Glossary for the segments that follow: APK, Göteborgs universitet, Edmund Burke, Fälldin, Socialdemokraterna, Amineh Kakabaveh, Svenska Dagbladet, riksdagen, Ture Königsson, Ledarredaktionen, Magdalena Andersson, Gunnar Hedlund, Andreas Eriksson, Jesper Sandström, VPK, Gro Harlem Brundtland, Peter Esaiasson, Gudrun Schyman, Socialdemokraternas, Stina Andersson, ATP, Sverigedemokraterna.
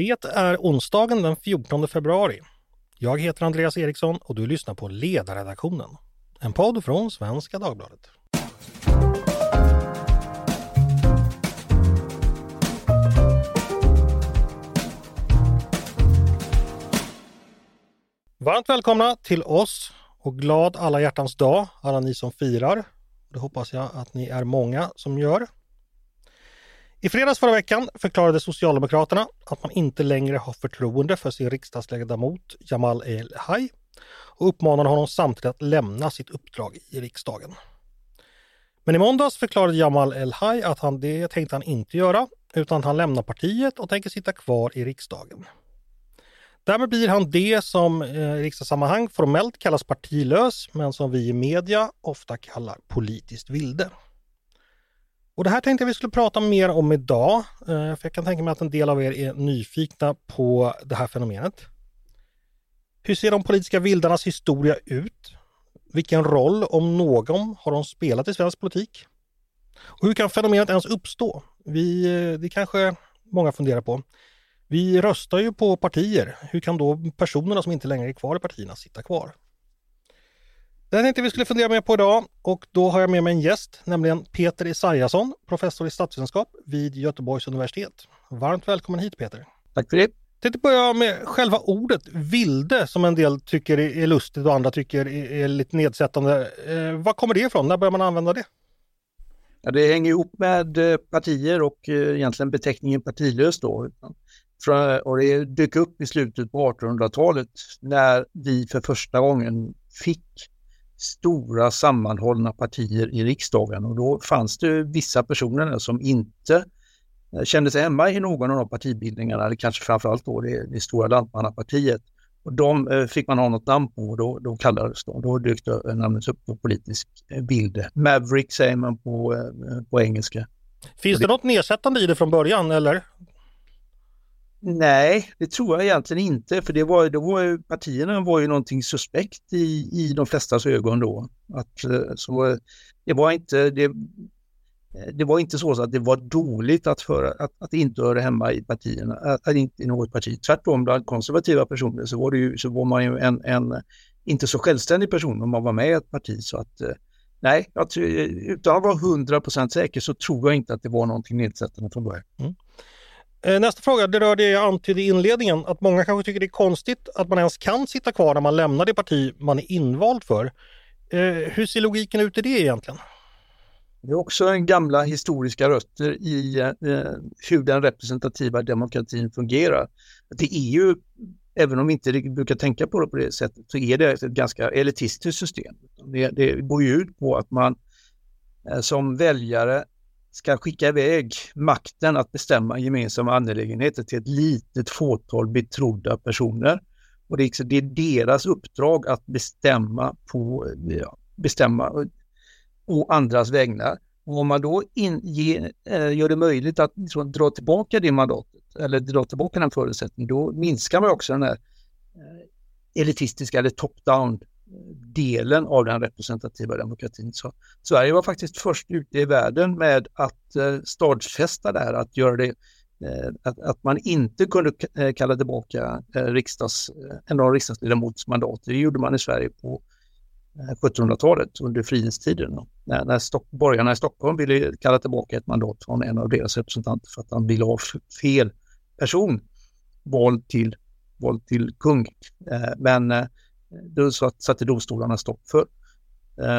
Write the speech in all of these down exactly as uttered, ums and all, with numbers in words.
Det är onsdagen den fjortonde februari. Jag heter Andreas Eriksson och du lyssnar på Ledarredaktionen. En podd från Svenska Dagbladet. Varmt välkomna till oss och glad alla hjärtans dag, alla ni som firar. Det hoppas jag att ni är många som gör. I fredags förra veckan förklarade Socialdemokraterna att man inte längre har förtroende för sin riksdagsledamot Jamal El-Haj och uppmanade honom samtidigt att lämna sitt uppdrag i riksdagen. Men i måndags förklarade Jamal El-Haj att han, det tänkte han inte göra, utan han lämnar partiet och tänker sitta kvar i riksdagen. Därmed blir han det som i riksdagssammanhang formellt kallas partilös, men som vi i media ofta kallar politiskt vilde. Och det här tänkte jag vi skulle prata mer om idag, för jag kan tänka mig att en del av er är nyfikna på det här fenomenet. Hur ser de politiska vildarnas historia ut? Vilken roll, om någon, har de spelat i svensk politik? Och hur kan fenomenet ens uppstå? Vi, det kanske många funderar på. Vi röstar ju på partier. Hur kan då personerna som inte längre är kvar i partierna sitta kvar? Det tänkte vi skulle fundera mer på idag, och då har jag med mig en gäst, nämligen Peter Esaiasson, professor i statsvetenskap vid Göteborgs universitet. Varmt välkommen hit, Peter. Tack för det. Jag tänkte börja med själva ordet vilde, som en del tycker är lustigt och andra tycker är lite nedsättande. Eh, vad kommer det ifrån? När börjar man använda det? Ja, det hänger ihop med partier och egentligen beteckningen partilös då. Och det dök upp i slutet på artonhundratalet när vi för första gången fick stora sammanhållna partier i riksdagen, och då fanns det vissa personer som inte kände sig hemma i någon av de partibildningarna, eller kanske framförallt då det, det stora lantmannapartiet, och de fick man ha något namn på, och då, då kallades de, då dök det namnet upp på politisk bild. Maverick säger man på, på engelska. Finns det, det något nedsättande i det från början, eller? Nej, det tror jag egentligen inte, för det var, det var ju, partierna var ju någonting suspekt i, i de flestas ögon då. Att, så, det, var inte, det, det var inte så att det var dåligt att, föra, att, att inte höra hemma i partierna, att, att inte i något parti. Tvärtom, bland konservativa personer så var, det ju, så var man ju en, en inte så självständig person om man var med i ett parti. Så att, nej, jag tror, utan att vara hundra procent säker så tror jag inte att det var någonting nedsättande från början. Mm. Nästa fråga, det rör det jag antydde i inledningen, att många kanske tycker det är konstigt att man ens kan sitta kvar när man lämnar det parti man är invald för. Eh, hur ser logiken ut i det egentligen? Det är också en gamla historiska rötter i eh, hur den representativa demokratin fungerar. Det är ju, även om vi inte brukar tänka på det på det sättet, så är det ett ganska elitistiskt system. Det, det går ju ut på att man eh, som väljare ska skicka iväg makten att bestämma gemensamma angelägenheter till ett litet fåtal betrodda personer. Och det är, det är deras uppdrag att bestämma på ja, bestämma och andras vägnar. Och om man då in, ge, gör det möjligt att så, dra tillbaka det mandatet eller dra tillbaka den förutsättningen, då minskar man också den här elitistiska eller top-down delen av den representativa demokratin. Så Sverige var faktiskt först ute i världen med att eh, stadfästa där, att göra det eh, att, att man inte kunde k- kalla tillbaka eh, riksdags, en av riksdagsledamots mandat. Det gjorde man i Sverige på eh, sjuttonhundratalet under frihetstiden då, när, när Stock- borgarna i Stockholm ville kalla tillbaka ett mandat från en av deras representanter för att han ville ha fel person vald till, vald till kung. Eh, men eh, Då satte domstolarna stopp för.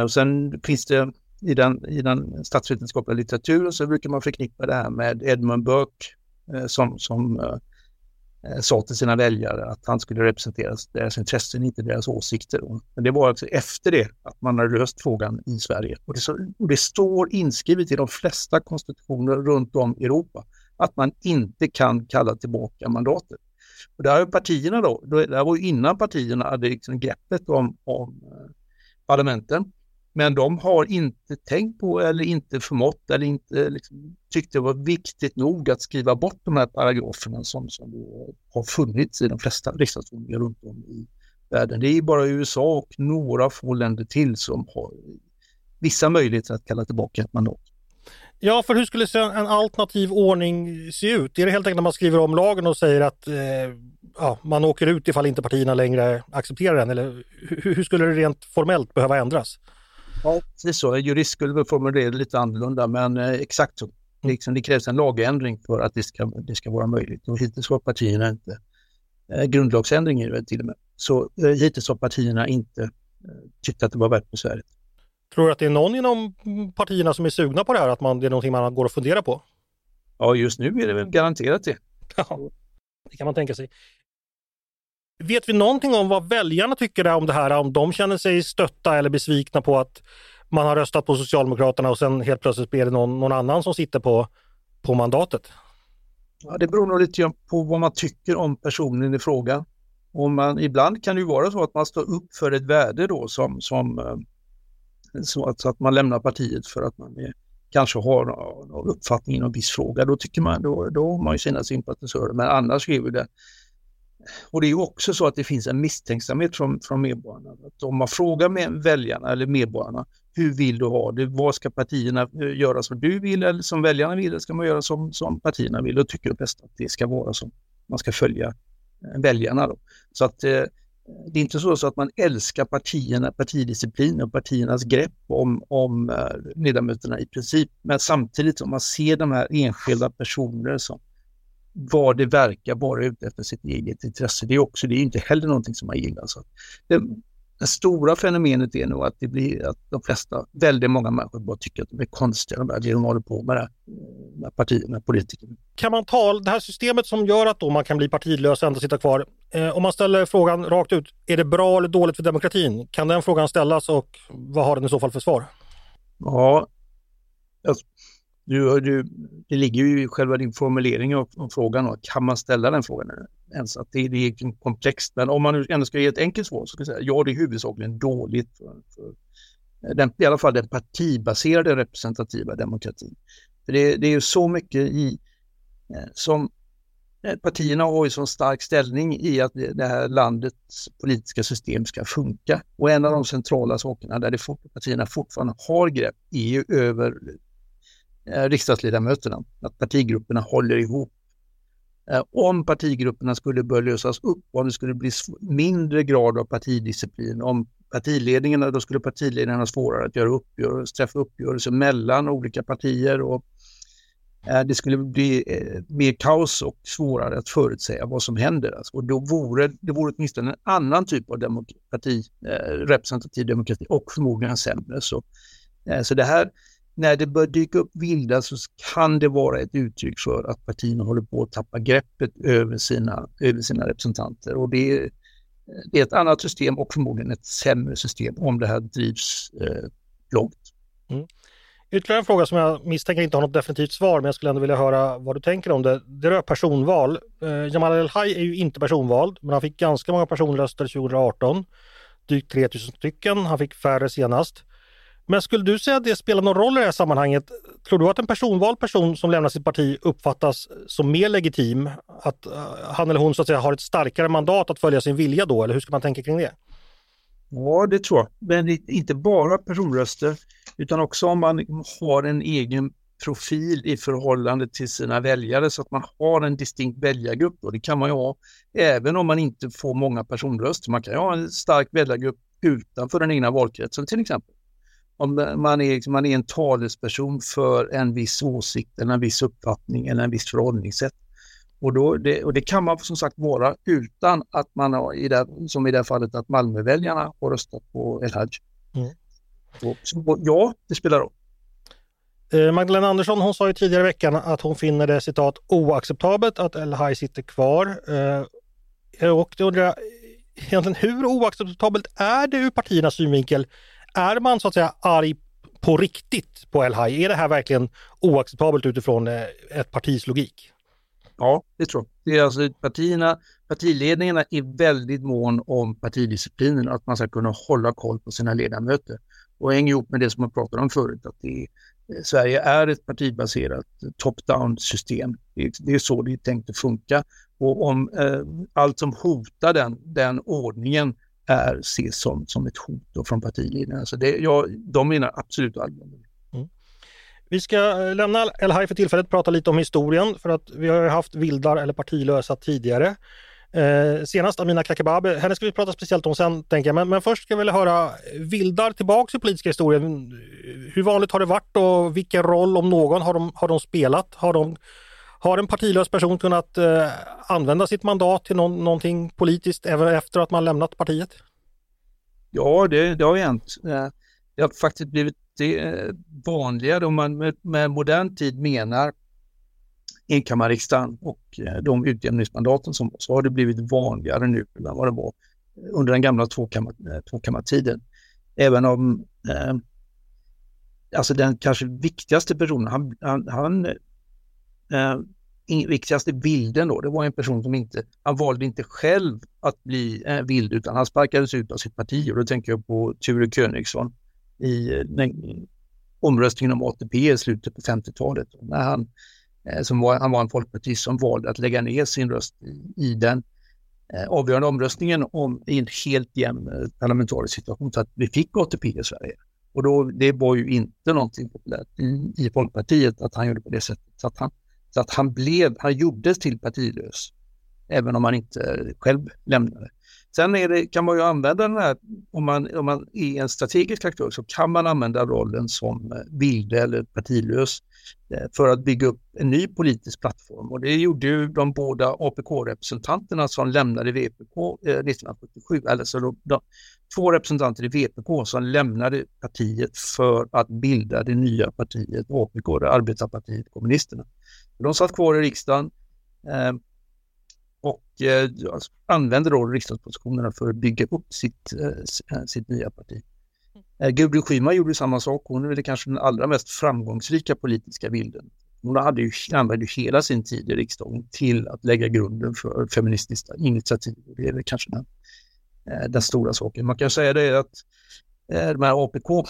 Och sen finns det i den, i den statsvetenskapliga litteraturen så brukar man förknippa det här med Edmund Burke som, som sa till sina väljare att han skulle representera deras intressen, inte deras åsikter. Men det var alltså efter det att man hade löst frågan i Sverige. Och det, och det står inskrivet i de flesta konstitutioner runt om i Europa att man inte kan kalla tillbaka mandatet. Och där var partierna då, där var ju innan partierna hade liksom greppet om, om parlamenten, men de har inte tänkt på eller inte förmått eller inte liksom, tyckte det var viktigt nog att skriva bort de här paragraferna som, som har funnits i de flesta riksdagsordningar runt om i världen. Det är bara U S A och några få länder till som har vissa möjligheter att kalla tillbaka ett mandat. Ja, för hur skulle en alternativ ordning se ut? Är det helt enkelt när man skriver om lagen och säger att eh, ja, man åker ut ifall inte partierna längre accepterar den? Eller hur, hur skulle det rent formellt behöva ändras? Ja, precis så. En jurist skulle formulera det lite annorlunda, men eh, exakt så. Liksom, det krävs en lagändring för att det ska, det ska vara möjligt. Och hittills har partierna inte, eh, grundlagsändring är det till och med, så eh, hittills har partierna inte eh, tyckt att det var värt besväret. Tror du att det är någon inom partierna som är sugna på det här, att man, det är någonting man går att fundera på? Ja, just nu är det väl garanterat det. Ja, det kan man tänka sig. Vet vi någonting om vad väljarna tycker om det här? Om de känner sig stötta eller besvikna på att man har röstat på Socialdemokraterna och sen helt plötsligt blir det någon, någon annan som sitter på, på mandatet? Ja, det beror nog lite på vad man tycker om personen i fråga. Och man, ibland kan det ju vara så att man står upp för ett värde då som... som Så att, så att man lämnar partiet för att man är, kanske har någon, någon uppfattning i någon viss fråga. Då tycker man, då, då har man ju sina sympatisörer. Men annars är det. Och det är ju också så att det finns en misstänksamhet från, från medborgarna. Att om man frågar med väljarna eller medborgarna, hur vill du ha det? Vad ska partierna göra som du vill eller som väljarna vill? Eller ska man göra som, som partierna vill? Och tycker det bäst att det ska vara som man ska följa väljarna då. Så att... Eh, Det är inte så, så att man älskar partierna, partidisciplin och partiernas grepp om, om ledamöterna i princip. Men samtidigt om man ser de här enskilda personer som vad det verkar vara ute efter sitt eget intresse. Det är också, det är inte heller någonting som man gillar. Så det, det stora fenomenet är nog att det blir att de flesta, väldigt många människor bara tycker att de är konstiga, det de håller på med det här, med partierna, politikerna. Kan man ta det här systemet som gör att då man kan bli partilös och ändå sitta kvar? Om man ställer frågan rakt ut, är det bra eller dåligt för demokratin? Kan den frågan ställas och vad har den i så fall för svar? Ja, alltså, du, du, det ligger ju i själva din formulering av, av frågan. Och kan man ställa den frågan ens? Att det, det är komplext, men om man ändå ska ge ett enkelt svar så ska jag säga ja, det är huvudsakligen dåligt för, för den, i alla fall den partibaserade representativa demokratin. För det, det är ju så mycket i som... Partierna har ju så stark ställning i att det här landets politiska system ska funka. Och en av de centrala sakerna där det partierna fortfarande har grepp är ju över riksdagsledamöterna. Att partigrupperna håller ihop. Om partigrupperna skulle börja lösas upp, om det skulle bli mindre grad av partidisciplin, om partiledningarna, då skulle partiledningarna ha svårare att göra uppgörelser, träffa uppgörelser mellan olika partier och det skulle bli mer kaos och svårare att förutsäga vad som händer. Och då vore det vore åtminstone en annan typ av demokrati, representativ demokrati och förmodligen sämre. Så, så det här, när det börjar dyka upp vilda så kan det vara ett uttryck för att partierna håller på att tappa greppet över sina, över sina representanter. Och det är, det är ett annat system och förmodligen ett sämre system om det här drivs eh, långt. Mm. Ytterligare en fråga som jag misstänker inte har något definitivt svar, men jag skulle ändå vilja höra vad du tänker om det. Det rör personval. Eh, Jamal El-Haj är ju inte personvald, men han fick ganska många personröster tjugo arton. Drygt tre tusen stycken. Han fick färre senast. Men skulle du säga att det spelar någon roll i det här sammanhanget? Tror du att en personvald person som lämnar sitt parti uppfattas som mer legitim? Att han eller hon så att säga har ett starkare mandat att följa sin vilja då? Eller hur ska man tänka kring det? Ja, det tror jag. Men inte bara personröster, utan också om man har en egen profil i förhållande till sina väljare så att man har en distinkt väljargrupp. Och det kan man ju ha även om man inte får många personröster. Man kan ju ha en stark väljargrupp utanför den egna valkretsen till exempel. Om man är, man är en talesperson för en viss åsikt eller en viss uppfattning eller en viss förhållningssätt. Och, då, det, och det kan man som sagt vara utan att man har, i det, som i det här fallet, att Malmöväljarna har röstat på El-Haj. Mm. Så, så, ja, det spelar roll. Eh, Magdalena Andersson, hon sa ju tidigare i veckan att hon finner det, citat, oacceptabelt att El-Haj sitter kvar. Eh, och då undrar jag, egentligen hur oacceptabelt är det ur partiernas synvinkel? Är man så att säga arg på riktigt på El-Haj? Är det här verkligen oacceptabelt utifrån eh, ett partis logik? Ja, det tror jag. Det är alltså partierna, partiledningarna är väldigt mån om partidisciplinen, att man ska kunna hålla koll på sina ledamöter. Och hänger ihop med det som man pratade om förut, att det är, Sverige är ett partibaserat top-down-system. Det, det är så det är tänkt att funka. Och om eh, allt som hotar den, den ordningen är ses som, som ett hot då från partiledningarna. Så det, ja, de menar absolut allvarligt. Vi ska lämna El-Haj för tillfället och prata lite om historien, för att vi har ju haft vildar eller partilösa tidigare. Eh, senast Amineh Kakabaveh, henne ska vi prata speciellt om sen, tänker jag. Men, men först ska jag väl höra vildar tillbaka i politiska historien. Hur vanligt har det varit och vilken roll, om någon, har de, har de spelat? Har, de, har en partilös person kunnat eh, använda sitt mandat till någon, någonting politiskt även efter att man lämnat partiet? Ja, det, det har ju hänt. Det har faktiskt blivit vanligare om man med, med modern tid menar enkammarriksdagen och de utjämningsmandaten som så har det blivit vanligare nu än vad det var under den gamla tvåkammar, tvåkammartiden. Även om eh, alltså den kanske viktigaste personen, han, han, han eh, in, viktigaste bilden då, det var en person som inte, han valde inte själv att bli eh, vild utan han sparkades ut av sitt parti, och då tänker jag på Ture Königsson i den, omröstningen om A T P i slutet på femtiotalet, när han som var, han var en folkpartist som valde att lägga ner sin röst i, i den eh, avgörande omröstningen om, i en helt jämn parlamentarisk situation så att vi fick A T P i Sverige. Och då, det var ju inte någonting populärt i, i Folkpartiet att han gjorde på det sättet. Så att han, så att han, blev, han gjordes till partilös även om han inte själv lämnade. Sen är det, kan man ju använda den här, om man, om man är en strategisk aktör så kan man använda rollen som vilde eller partilös för att bygga upp en ny politisk plattform. Och det gjorde ju de båda A P K-representanterna som lämnade V P K nitton sjuttiosju, eller så de, de, två representanter i V P K som lämnade partiet för att bilda det nya partiet A P K, det arbetarpartiet kommunisterna. De satt kvar i riksdagen eh, och eh, använde då riksdagspositionerna för att bygga upp sitt, eh, sitt nya parti. Eh, Gudrun Schyman gjorde samma sak. Hon är det kanske den allra mest framgångsrika politiska bilden. Hon hade ju, använde ju hela sin tid i riksdagen till att lägga grunden för feministiska initiativ. Det är kanske den, eh, den stora saken. Man kan säga det att eh, de här A P K,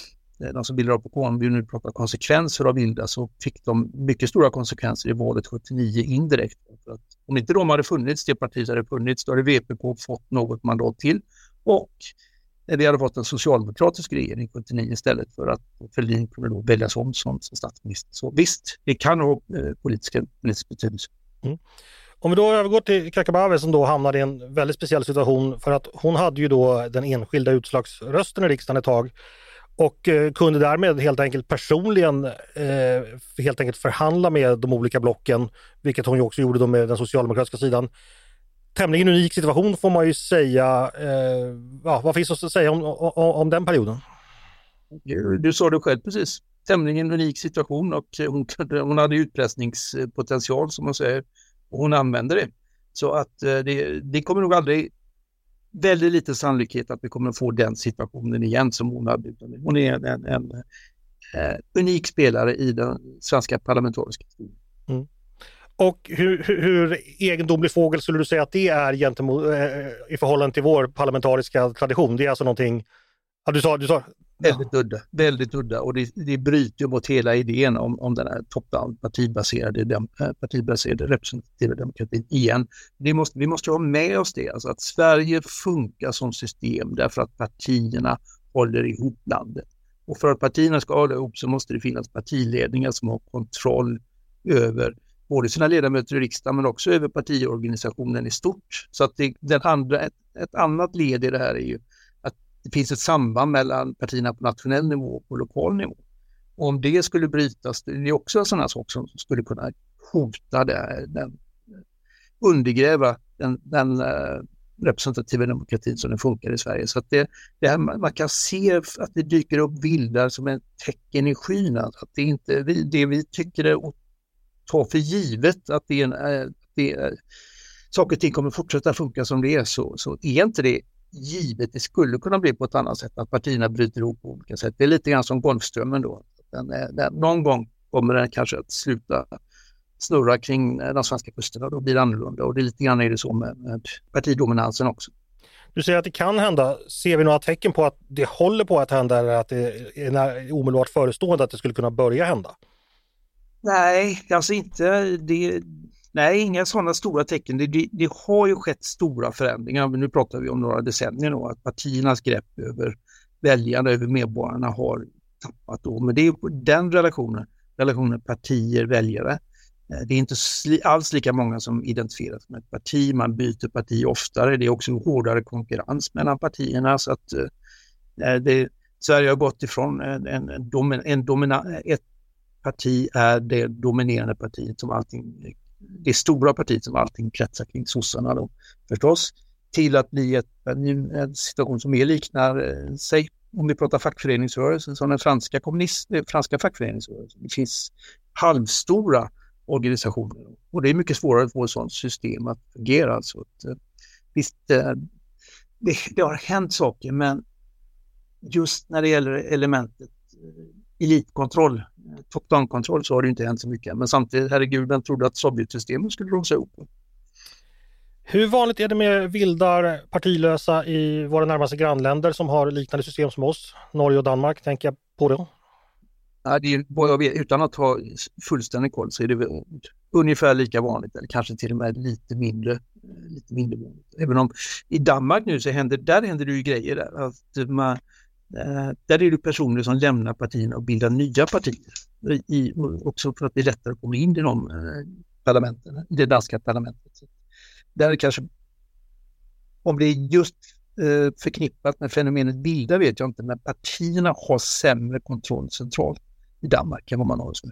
de som bildade A P K, om vi nu pratar konsekvenser av vilda, så fick de mycket stora konsekvenser i valet sjuttionio indirekt. För att om inte de hade funnits, det partiet hade funnits, då hade V P K fått något mandat till. Och vi hade fått en socialdemokratisk regering sjuttionio istället för att Fälldin kunde då väljas om som, som statsminister. Så visst, det kan ha eh, politiska, politisk betydelse. Mm. Om vi då övergår till Kakabaveh, som då hamnade i en väldigt speciell situation, för att hon hade ju då den enskilda utslagsrösten i riksdagen ett tag. Och kunde därmed helt enkelt personligen eh, helt enkelt förhandla med de olika blocken, vilket hon ju också gjorde då med den socialdemokratiska sidan. Tämligen unik situation får man ju säga. Eh, ja, vad finns att säga om, om, om den perioden? Du, du sa det själv precis. Tämligen unik situation, och hon, hon hade utpressningspotential som man säger, och hon använde det. Så att eh, det, det kommer nog aldrig... väldigt lite sannolikhet att vi kommer att få den situationen igen som hon har. Hon är en, en, en eh, unik spelare i den svenska parlamentariska historien. Mm. Och hur, hur, hur egendomlig fågel skulle du säga att det är gentemot, eh, i förhållande till vår parlamentariska tradition? Det är alltså någonting... Ja, du sa, du sa... Väldigt udda, väldigt udda. Och det, det bryter mot hela idén om, om den här top-down partibaserade, dem, partibaserade representativa demokratin igen. Det måste, vi måste ha med oss det, alltså att Sverige funkar som system därför att partierna håller ihop landet. Och för att partierna ska hålla ihop så måste det finnas partiledningar som har kontroll över både sina ledamöter i riksdagen men också över partiorganisationen i stort. Så att det, den andra, ett, ett annat led i det här är ju det finns ett samband mellan partierna på nationell nivå och på lokal nivå. Och om det skulle brytas, det är också en sån här sak som skulle kunna hota det, den, undergräva den, den representativa demokratin som den funkar i Sverige. Så att det, det här, man kan se att det dyker upp vildar som en tecken i skyn. Att det inte det vi tycker är att ta för givet att det är, en, det är saker och ting kommer fortsätta funka som det är, så, så är inte det givet. Det skulle kunna bli på ett annat sätt, att partierna bryter ihop på olika sätt. Det är lite grann som golfströmmen då. Den är, den, någon gång kommer den kanske att sluta snurra kring de svenska kusterna, då blir det annorlunda, och det är lite grann är det så med, med partidominansen också. Du säger att det kan hända. Ser vi några tecken på att det håller på att hända eller att det är omedelbart förestående att det skulle kunna börja hända? Nej, alltså inte det. Nej, inga sådana stora tecken. Det, det, det har ju skett stora förändringar. Men nu pratar vi om några decennier då, att partiernas grepp över väljarna, över medborgarna har tappat då. Men det är ju den relationen relationen partier väljare. Det är inte alls lika många som identifieras med ett parti. Man byter parti oftare. Det är också hårdare konkurrens mellan partierna. Så att det, Sverige har gått ifrån en, en, en domina, ett parti är det dominerande partiet som allting, det stora partiet som allting kretsar kring sossarna då, förstås, till att bli ett, en, en situation som mer liknar sig. Om vi pratar fackföreningsrörelsen, som den franska, kommunist, franska fackföreningsrörelsen. Det finns halvstora organisationer. Och det är mycket svårare att få ett sådant system att fungera. Så att, visst, det, det har hänt saker, men just när det gäller elementet elitkontroll, top-down-kontroll, så har det inte hänt så mycket. Men samtidigt, herregud, den trodde att Sovjetsystemet skulle rosa ihop. Hur vanligt är det med vildar, partilösa i våra närmaste grannländer som har liknande system som oss? Norge och Danmark, tänker jag på det. Ja, det är, jag vet, utan att ha fullständig koll så är det ungefär lika vanligt, eller kanske till och med lite mindre, lite mindre vanligt. Även om i Danmark nu så händer, där händer det ju grejer där. Att man, där är det personer som lämnar partierna och bildar nya partier. I, också för att det är lättare att komma in i de parlamenten, i det danska parlamentet. Där kanske, om det är just eh, förknippat med fenomenet bilder vet jag inte, men partierna har sämre kontroll centralt i Danmark än vad man har just nu.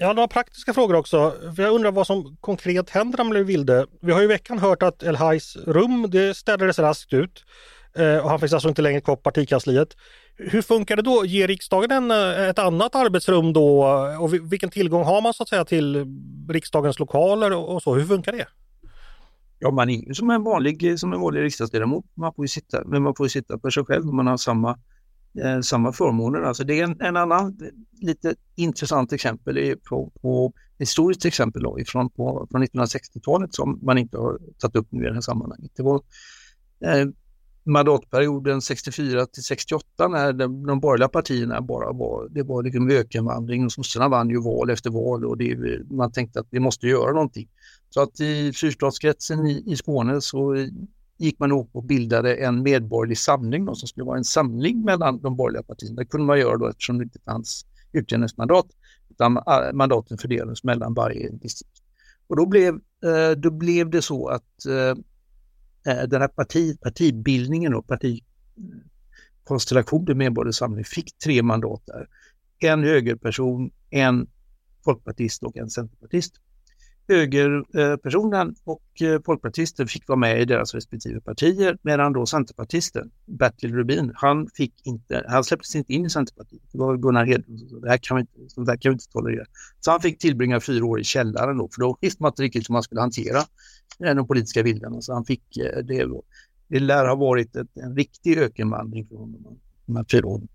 Jag har några praktiska frågor också. Jag undrar vad som konkret händer med Vilde. Vi har ju i veckan hört att El-Hajs rum, det städades raskt ut eh, och han finns alltså inte längre kvar på partikansliet. Hur funkar det då? Ger riksdagen en, ett annat arbetsrum då? Och vilken tillgång har man så att säga till riksdagens lokaler och, och så? Hur funkar det? Ja, man är ju som en vanlig, som en vanlig riksdagsledamot. Man får ju sitta, men man får ju sitta för sig själv och man har samma, eh, samma förmåner. Alltså det är en, en annan lite intressant exempel är på, på historiskt exempel då, ifrån, på, från nittonhundrasextiotalet som man inte har tagit upp nu i det här sammanhanget. Det var eh, mandatperioden sextiofyra till sextioåtta när de, de borgerliga partierna bara var, det var liksom ökenvandring och sossarna vann ju val efter val och det, man tänkte att vi måste göra någonting. Så att i fyrstadskretsen i, i Skåne så gick man upp och bildade en medborgerlig samling då, som skulle vara en samling mellan de borgerliga partierna. Det kunde man göra då eftersom det inte fanns utjämningsmandat utan mandaten fördelades mellan varje distrikt. Och då blev, då blev det så att den här parti, partibildningen och partikonstellationen medborgerlig samling fick tre mandat där. En högerperson, en folkpartist och en centerpartist. Högerpersonen och folkpartisten fick vara med i deras respektive partier, medan då centerpartisten, Bertil Rubin, han, fick inte, han släpptes inte in i Centerpartiet. Det var Gunnar Hedlund, så det här kan vi inte, så det här kan vi inte tolerera. Så han fick tillbringa fyra år i källaren då, för då visste man inte riktigt som man skulle hantera de politiska viljan. Så han fick det då. Det lär ha varit ett, en riktig ökenvandring för honom de här fyra åren.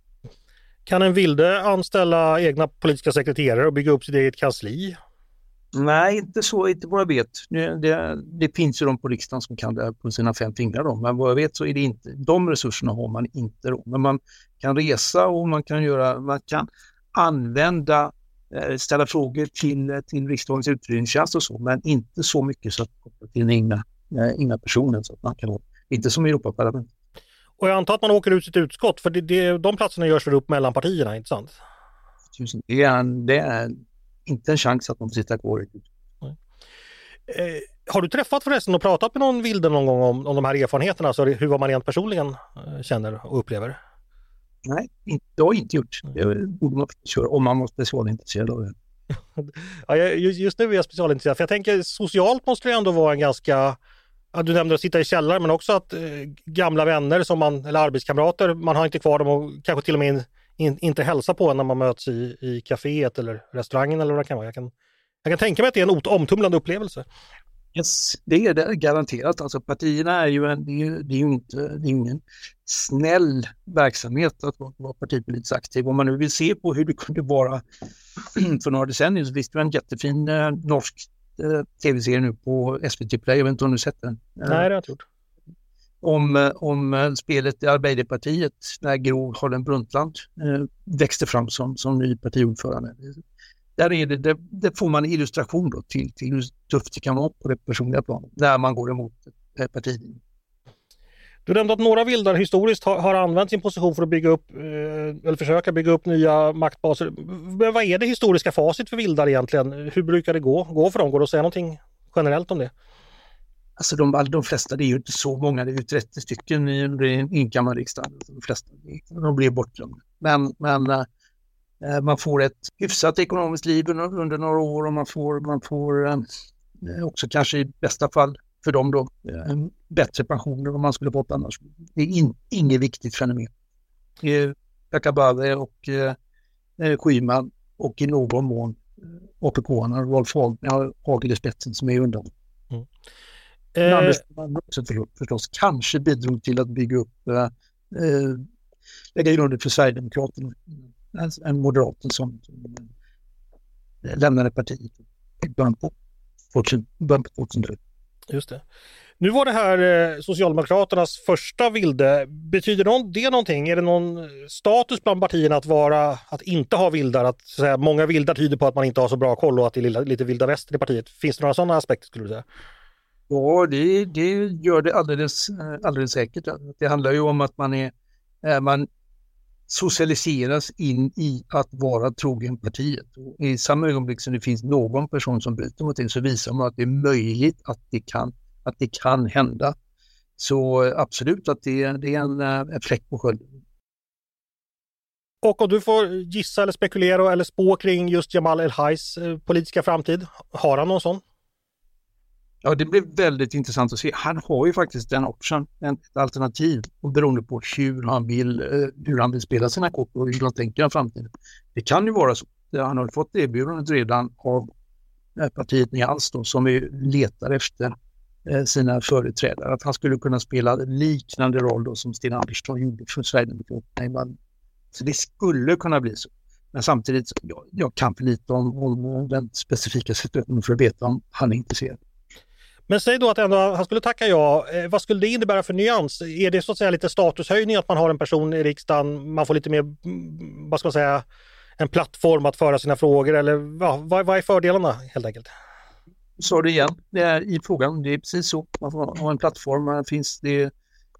Kan en vilde anställa egna politiska sekreterare och bygga upp sitt eget kansli? Nej, inte så, inte vad jag vet. Det, det, det finns ju de på riksdagen som kan det på sina fem fingrar då, men vad jag vet så är det inte, de resurserna har man inte då. Men man kan resa och man kan göra, man kan använda, ställa frågor till, till riksdagens utredningstjänst och så, men inte så mycket så att koppla till egna, egna personer så att man kan, inte som i Europaparlamentet. Och jag antar att man åker ut sitt utskott, för det, det, de platserna görs väl upp mellan partierna, inte sant? Det är en, det är en inte en chans att de får sitta kvar. Eh, har du träffat förresten och pratat med någon vilde någon gång om, om de här erfarenheterna? Alltså hur vad man rent personligen känner och upplever? Nej, inte, det har jag inte gjort. Det borde man köra om man var specialintresserad av det. Ja, just nu är jag specialintresserad. För jag tänker socialt måste det ändå vara en ganska... Du nämnde att sitta i källaren, men också att eh, gamla vänner som man, eller arbetskamrater, man har inte kvar dem och kanske till och med... In, In, inte hälsa på när man möts i, i kaféet eller restaurangen eller vad det kan vara. Jag kan, jag kan tänka mig att det är en omtumlande upplevelse. Yes, det är det garanterat. Alltså, partierna är ju, en, det är ju, det är ju inte, det är ingen snäll verksamhet att vara partipolitiskt aktiv. Om man nu vill se på hur det kunde vara för några decennier så visste vi en jättefin eh, norsk eh, tv-serie nu på S V T Play. Jag vet inte om du sett den. Nej, det har jag gjort. Om, om spelet i Arbeiderpartiet när Gro Harlem Brundtland eh, växte fram som, som ny partiordförande. Där, är det, där, där får man illustration då till, till hur tufft det kan vara på det personliga planet när man går emot partiet. Du nämnde att några vildar historiskt har, har använt sin position för att bygga upp, eh, eller försöka bygga upp nya maktbaser. Men vad är det historiska facit för vildar egentligen? Hur brukar det gå, gå för dem? Går det att säga någonting generellt om det? Alltså de, de flesta, det är ju inte så många, det är ju trettio stycken i en enkammarriksdag. De flesta, de blir bortglömda. Men, men eh, man får ett hyfsat ekonomiskt liv under några år och man får, man får eh, också kanske i bästa fall för dem då eh, bättre pensioner än man skulle fått annars. Det är in, inget viktigt fenomen. Kakabaveh och eh, Schyman och i någon mån eh, A P K-arna, Rolf Hagel i spetsen som är undan. Mm. Eh, Anders förstås kanske bidrog till att bygga upp eh, eh, lägga grunden för Sverigedemokraterna, en moderaten som eh, lämnade partiet i början på tvåtusen. Just det. Nu var det här eh, Socialdemokraternas första vilde. Betyder det någonting? Är det någon status bland partierna att vara, att inte ha vildar? Att, så här, många vildar tyder på att man inte har så bra koll och att det är lite vilda väster i partiet. Finns det några sådana aspekter skulle du säga? Ja, det, det gör det alldeles, alldeles säkert. Det handlar ju om att man, är, man socialiseras in i att vara trogen partiet. Och i samma ögonblick som det finns någon person som bryter mot det så visar man att det är möjligt att det kan, att det kan hända. Så absolut att det, det är en, en fläck på skölden. Och om du får gissa eller spekulera eller spå kring just Jamal El-Hajs politiska framtid, har han någon sån? Ja, det blir väldigt intressant att se. Han har ju faktiskt en option, en, ett alternativ och beroende på hur han vill, hur han vill spela sina kort och hur han tänker i framtiden. Det kan ju vara så. Han har fått erbjudandet redan av partiet Nyans då, som är, letar efter sina företrädare. Att han skulle kunna spela liknande roll då, som Stina Andersson gjorde för Sverigedemokraterna. Så det skulle kunna bli så. Men samtidigt, jag, jag kan för lite om, om den specifika situationen för att veta om han är intresserad. Men säg då att ändå han skulle tacka ja. Vad skulle det innebära för nyans? Är det så att säga lite statushöjning att man har en person i riksdagen, man får lite mer, vad ska man säga, en plattform att föra sina frågor? Eller ja, vad, vad är fördelarna helt enkelt? Så det igen, det är i frågan, det är precis så. Man får ha en plattform, finns det,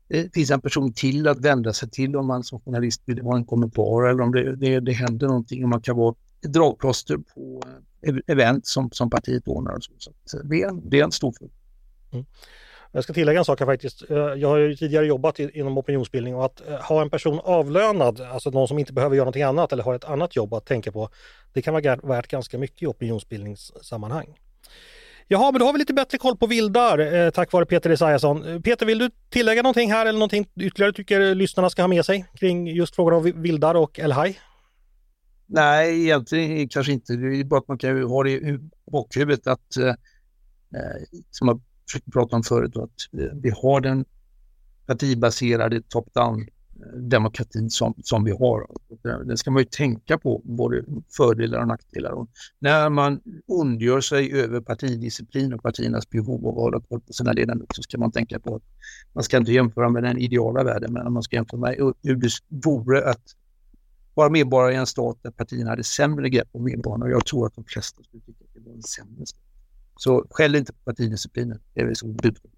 det finns en person till att vända sig till om man som journalist vill ha en kommentar eller om det, det, det händer någonting, om man kan vara dragplåster på event som, som partiet ordnar. Och så. Så det, är, det är en stor fråga. Mm. Jag ska tillägga en sak här faktiskt. Jag har ju tidigare jobbat inom opinionsbildning och att ha en person avlönad, alltså någon som inte behöver göra någonting annat eller har ett annat jobb att tänka på, det kan vara värt ganska mycket i opinionsbildningssammanhang. Jaha, men då har vi lite bättre koll på vildar tack vare Peter Esaiasson. Peter, vill du tillägga någonting här eller någonting ytterligare tycker lyssnarna ska ha med sig kring just frågan om vildar och El-Haj? Nej, egentligen kanske inte. Det är bara att man kan ju ha det i bakhuvudet att, eh, som jag försökte prata om förut, att vi har den partibaserade top-down-demokratin som, som vi har. Den ska man ju tänka på, både fördelar och nackdelar. Och när man ondgör sig över partidisciplin och partiernas behov av att hålla koll på sina ledamöter så ska man tänka på att man ska inte jämföra med den ideala världen, men man ska jämföra med hur det vore att vara medborgare i en stat där partierna hade sämre grepp om medborgarna och jag tror att de flesta skulle tycka att det var en sämre stat. Så skäll inte på partidisciplinen, det är väl så budskap.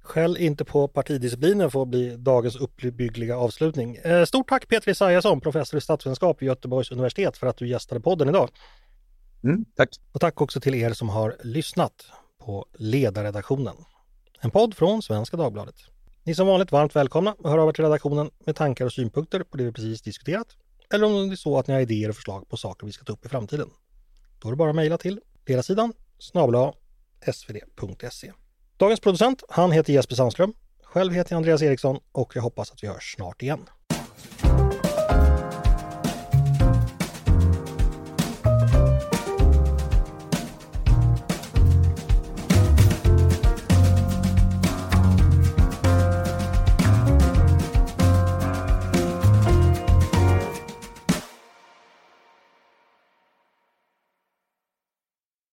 Skäll inte på partidisciplinen får bli dagens uppbyggliga avslutning. Stort tack Peter Esaiasson, professor i statsvetenskap vid Göteborgs universitet för att du gästade podden idag. Mm, tack. Och tack också till er som har lyssnat på Ledarredaktionen. En podd från Svenska Dagbladet. Ni är som vanligt varmt välkomna och hör av er till redaktionen med tankar och synpunkter på det vi precis diskuterat. Eller om det är så att ni har idéer och förslag på saker vi ska ta upp i framtiden. Då är det bara att mejla till ledarsidan snabel-a s v d punkt se. Dagens producent, han heter Jesper Sandström. Själv heter jag Andreas Eriksson och jag hoppas att vi hörs snart igen.